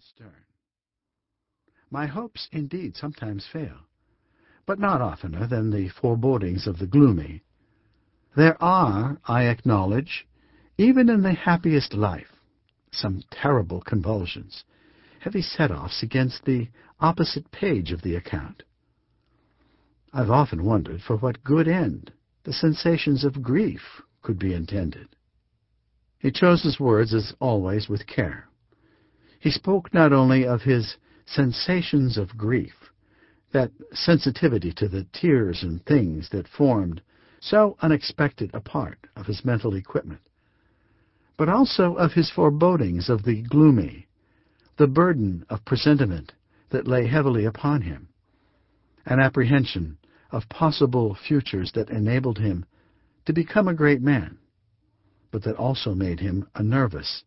astern. My hopes, indeed, sometimes fail, but not oftener than the forebodings of the gloomy. There are, I acknowledge, even in the happiest life, some terrible convulsions, heavy set-offs against the opposite page of the account. I've often wondered for what good end the sensations of grief could be intended. He chose his words, as always, with care. He spoke not only of his sensations of grief, that sensitivity to the tears and things that formed so unexpected a part of his mental equipment, but also of his forebodings of the gloomy, the burden of presentiment that lay heavily upon him, an apprehension of possible futures that enabled him to become a great man, but that also made him a nervous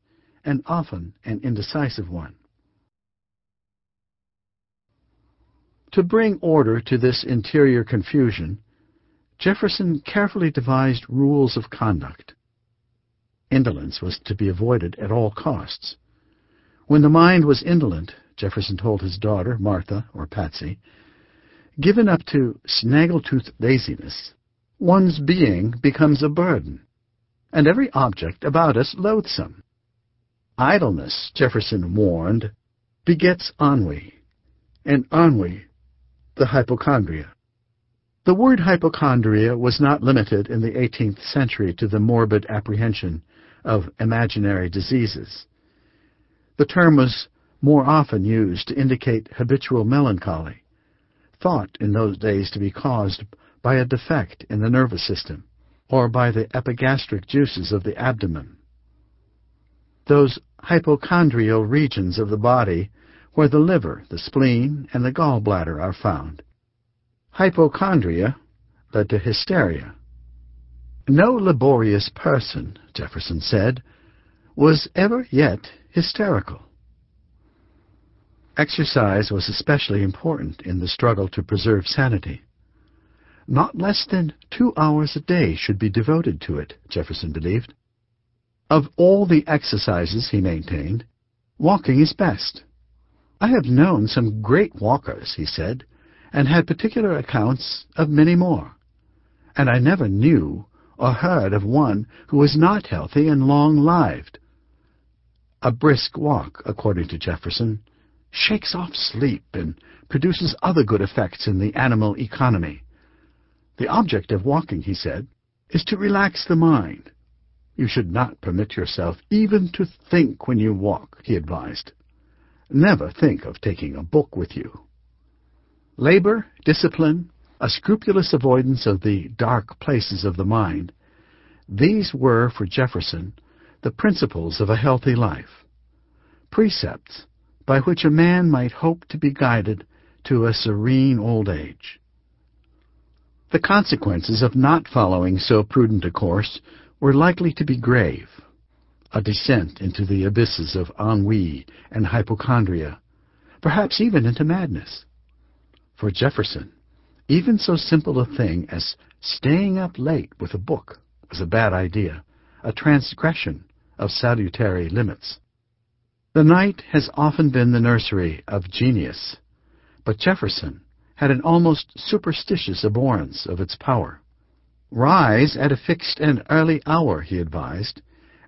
and often an indecisive one. To bring order to this interior confusion, Jefferson carefully devised rules of conduct. Indolence was to be avoided at all costs. When the mind was indolent, Jefferson told his daughter, Martha, or Patsy, given up to snaggletooth laziness, one's being becomes a burden, and every object about us loathsome. Idleness, Jefferson warned, begets ennui, and ennui the hypochondria. The word hypochondria was not limited in the 18th century to the morbid apprehension of imaginary diseases. The term was more often used to indicate habitual melancholy, thought in those days to be caused by a defect in the nervous system or by the epigastric juices of the abdomen. Those hypochondrial regions of the body where the liver, the spleen, and the gallbladder are found. Hypochondria led to hysteria. No laborious person, Jefferson said, was ever yet hysterical. Exercise was especially important in the struggle to preserve sanity. Not less than 2 hours a day should be devoted to it, Jefferson believed. Of all the exercises, he maintained, walking is best. I have known some great walkers, he said, and had particular accounts of many more, and I never knew or heard of one who was not healthy and long-lived. A brisk walk, according to Jefferson, shakes off sleep and produces other good effects in the animal economy. The object of walking, he said, is to relax the mind. You should not permit yourself even to think when you walk, he advised. Never think of taking a book with you. Labor, discipline, a scrupulous avoidance of the dark places of the mind, these were, for Jefferson, the principles of a healthy life, precepts by which a man might hope to be guided to a serene old age. The consequences of not following so prudent a course were likely to be grave, a descent into the abysses of ennui and hypochondria, perhaps even into madness. For Jefferson, even so simple a thing as staying up late with a book was a bad idea, a transgression of salutary limits. The night has often been the nursery of genius, but Jefferson had an almost superstitious abhorrence of its power. Rise at a fixed and early hour, he advised,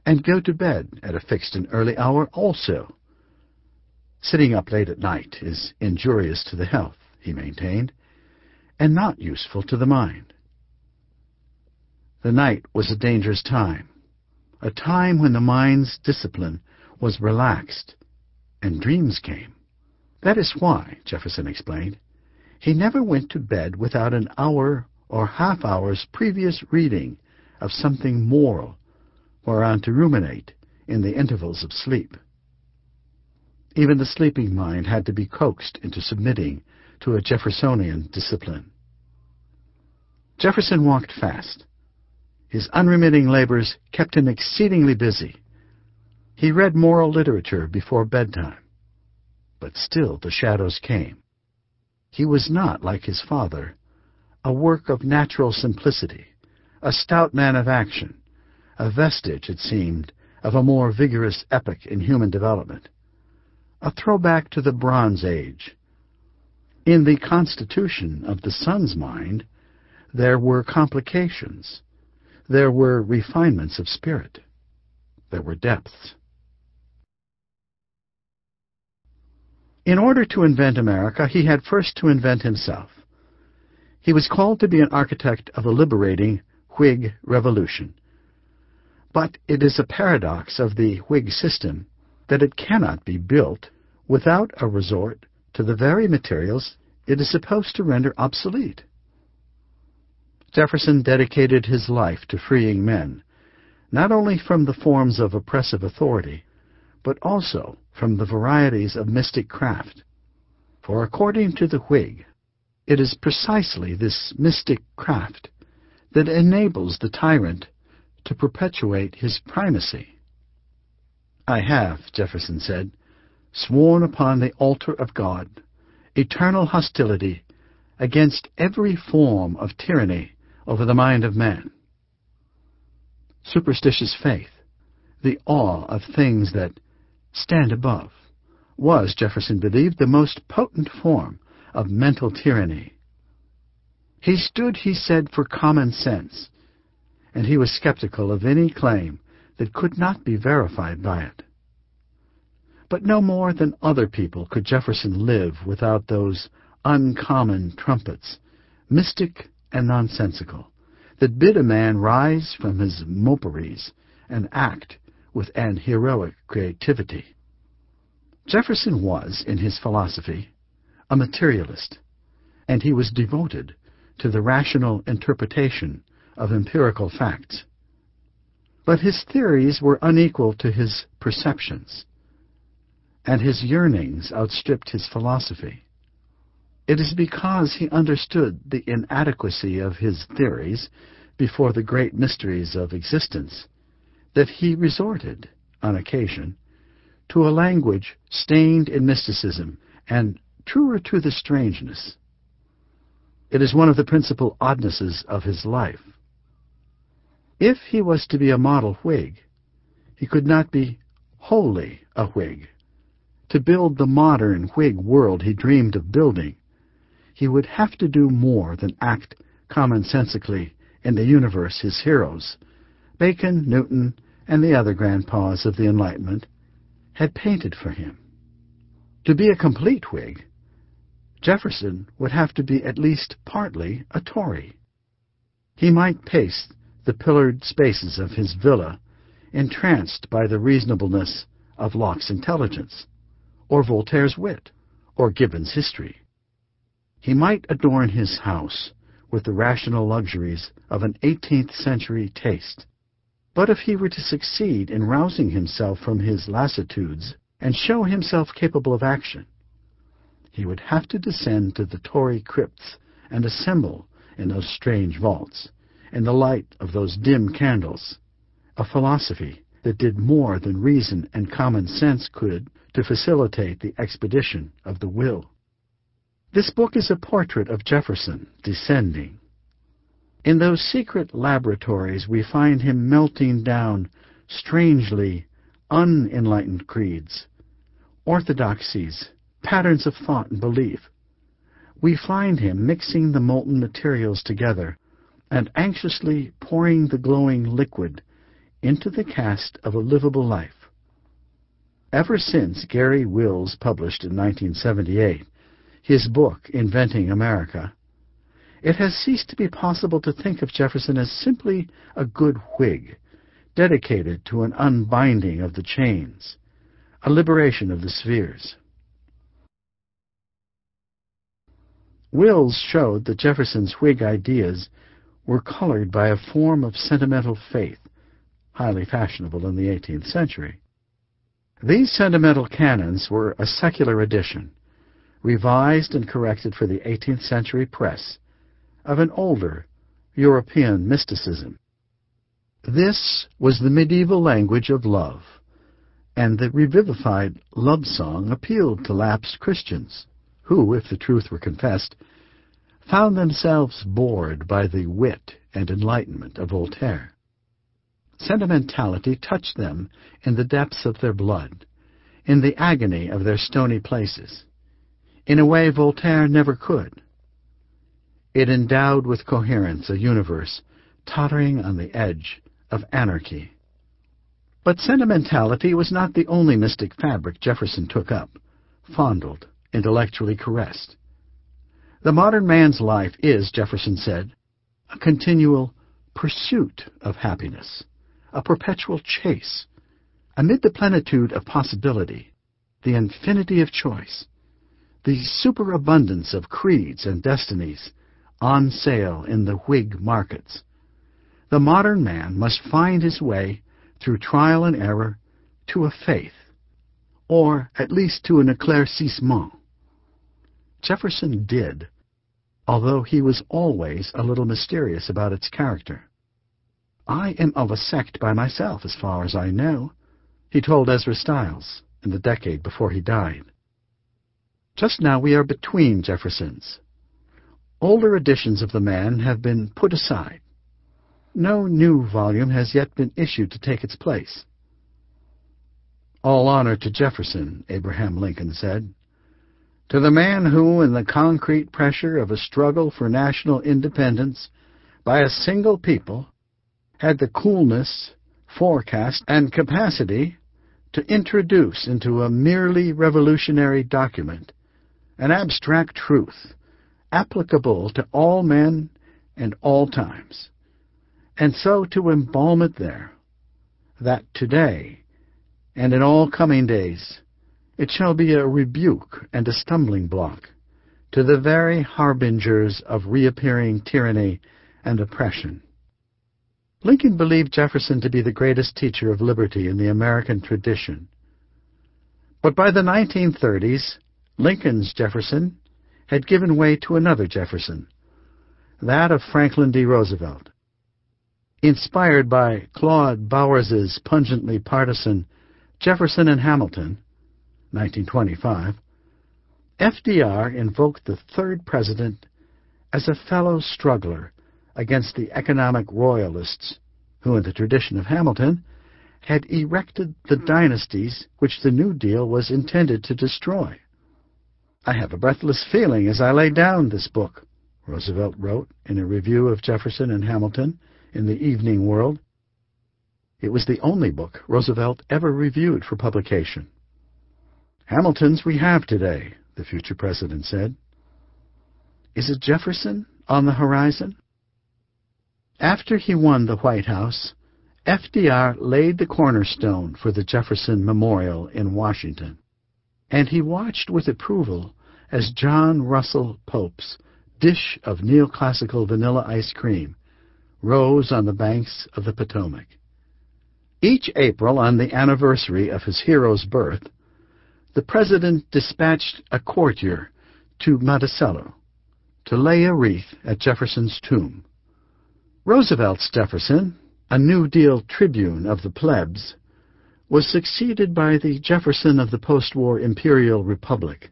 and go to bed at a fixed and early hour also. Sitting up late at night is injurious to the health, he maintained, and not useful to the mind. The night was a dangerous time, a time when the mind's discipline was relaxed, and dreams came. That is why, Jefferson explained, he never went to bed without an hour or half hour's previous reading of something moral whereon to ruminate in the intervals of sleep. Even the sleeping mind had to be coaxed into submitting to a Jeffersonian discipline. Jefferson walked fast. His unremitting labors kept him exceedingly busy. He read moral literature before bedtime, but still the shadows came. He was not, like his father, a work of natural simplicity, a stout man of action, a vestige, it seemed, of a more vigorous epoch in human development. a throwback to the Bronze Age. In the constitution of the son's mind, there were complications. There were refinements of spirit. There were depths. In order to invent America, he had first to invent himself. He was called to be an architect of a liberating Whig revolution. But it is a paradox of the Whig system that it cannot be built without a resort to the very materials it is supposed to render obsolete. Jefferson dedicated his life to freeing men, not only from the forms of oppressive authority, but also from the varieties of mystic craft. For according to the Whig, it is precisely this mystic craft that enables the tyrant to perpetuate his primacy. "I have," Jefferson said, "sworn upon the altar of God eternal hostility against every form of tyranny over the mind of man." Superstitious faith, the awe of things that stand above, was, Jefferson believed, the most potent form of mental tyranny. He stood, he said, for common sense, and he was skeptical of any claim that could not be verified by it. But no more than other people could Jefferson live without those uncommon trumpets, mystic and nonsensical, that bid a man rise from his moperies and act with an heroic creativity. Jefferson was, in his philosophy, a materialist, and he was devoted to the rational interpretation of empirical facts. But his theories were unequal to his perceptions, and his yearnings outstripped his philosophy. It is because he understood the inadequacy of his theories before the great mysteries of existence that he resorted, on occasion, to a language stained in mysticism and truer to the strangeness. It is one of the principal oddnesses of his life. If he was to be a model Whig, he could not be wholly a Whig. To build the modern Whig world he dreamed of building, he would have to do more than act commonsensically in the universe his heroes, Bacon, Newton, and the other grandpas of the Enlightenment, had painted for him. To be a complete Whig, Jefferson would have to be at least partly a Tory. He might pace the pillared spaces of his villa, entranced by the reasonableness of Locke's intelligence, or Voltaire's wit, or Gibbon's history. He might adorn his house with the rational luxuries of an 18th-century taste. But if he were to succeed in rousing himself from his lassitudes and show himself capable of action, he would have to descend to the Tory crypts and assemble in those strange vaults, in the light of those dim candles, a philosophy that did more than reason and common sense could to facilitate the expedition of the will. This book is a portrait of Jefferson descending. In those secret laboratories we find him melting down strangely unenlightened creeds, orthodoxies, patterns of thought and belief. We find him mixing the molten materials together and anxiously pouring the glowing liquid into the cast of a livable life. Ever since Gary Wills published in 1978 his book, Inventing America, it has ceased to be possible to think of Jefferson as simply a good Whig, dedicated to an unbinding of the chains, a liberation of the spheres. Wills showed that Jefferson's Whig ideas were colored by a form of sentimental faith, highly fashionable in the 18th century. These sentimental canons were a secular edition, revised and corrected for the 18th century press, of an older European mysticism. This was the medieval language of love, and the revivified love song appealed to lapsed Christians, who, if the truth were confessed, found themselves bored by the wit and enlightenment of Voltaire. Sentimentality touched them in the depths of their blood, in the agony of their stony places, in a way Voltaire never could. It endowed with coherence a universe tottering on the edge of anarchy. But sentimentality was not the only mystic fabric Jefferson took up, fondled, intellectually caressed. The modern man's life is, Jefferson said, a continual pursuit of happiness, a perpetual chase, amid the plenitude of possibility, the infinity of choice, the superabundance of creeds and destinies on sale in the Whig markets. The modern man must find his way through trial and error to a faith, or at least to an éclaircissement. Jefferson did, although he was always a little mysterious about its character. "I am of a sect by myself, as far as I know," he told Ezra Stiles in the decade before he died. Just now we are between Jeffersons. Older editions of the man have been put aside. No new volume has yet been issued to take its place. "All honor to Jefferson," Abraham Lincoln said, "to the man who, in the concrete pressure of a struggle for national independence by a single people, had the coolness, forecast, and capacity to introduce into a merely revolutionary document an abstract truth applicable to all men and all times, and so to embalm it there, that today, and in all coming days, it shall be a rebuke and a stumbling block to the very harbingers of reappearing tyranny and oppression." Lincoln believed Jefferson to be the greatest teacher of liberty in the American tradition. But by the 1930s, Lincoln's Jefferson had given way to another Jefferson, that of Franklin D. Roosevelt. Inspired by Claude Bowers's pungently partisan Jefferson and Hamilton, 1925, FDR invoked the third president as a fellow struggler against the economic royalists who, in the tradition of Hamilton, had erected the dynasties which the New Deal was intended to destroy. "I have a breathless feeling as I lay down this book," Roosevelt wrote in a review of Jefferson and Hamilton in the Evening World. It was the only book Roosevelt ever reviewed for publication. "Hamilton's we have today," the future president said. Is a Jefferson on the horizon? After he won the White House, FDR laid the cornerstone for the Jefferson Memorial in Washington, and he watched with approval as John Russell Pope's dish of neoclassical vanilla ice cream rose on the banks of the Potomac. Each April, on the anniversary of his hero's birth, the president dispatched a courtier to Monticello to lay a wreath at Jefferson's tomb. Roosevelt's Jefferson, a New Deal tribune of the plebs, was succeeded by the Jefferson of the post-war Imperial Republic,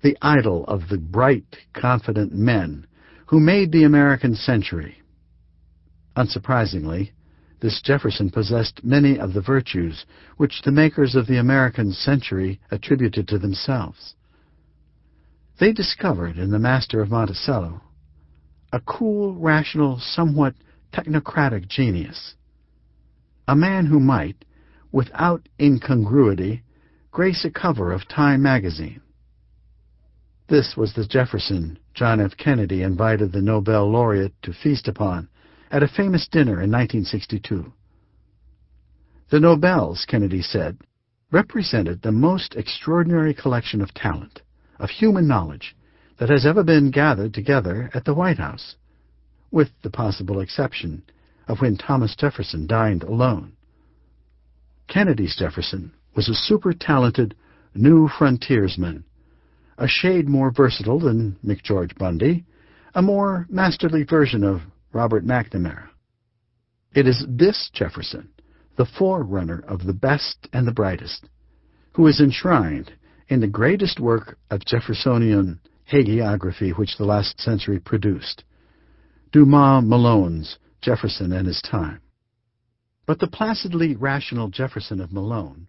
the idol of the bright, confident men who made the American century. Unsurprisingly, this Jefferson possessed many of the virtues which the makers of the American century attributed to themselves. They discovered in the master of Monticello a cool, rational, somewhat technocratic genius, a man who might, without incongruity, grace a cover of Time magazine. This was the Jefferson John F. Kennedy invited the Nobel laureate to feast upon at a famous dinner in 1962. The Nobels, Kennedy said, represented the most extraordinary collection of talent, of human knowledge, that has ever been gathered together at the White House, with the possible exception of when Thomas Jefferson dined alone. Kennedy's Jefferson was a super-talented new frontiersman, a shade more versatile than McGeorge Bundy, a more masterly version of Robert McNamara. It is this Jefferson, the forerunner of the best and the brightest, who is enshrined in the greatest work of Jeffersonian hagiography which the last century produced, Dumas Malone's Jefferson and His Time. But the placidly rational Jefferson of Malone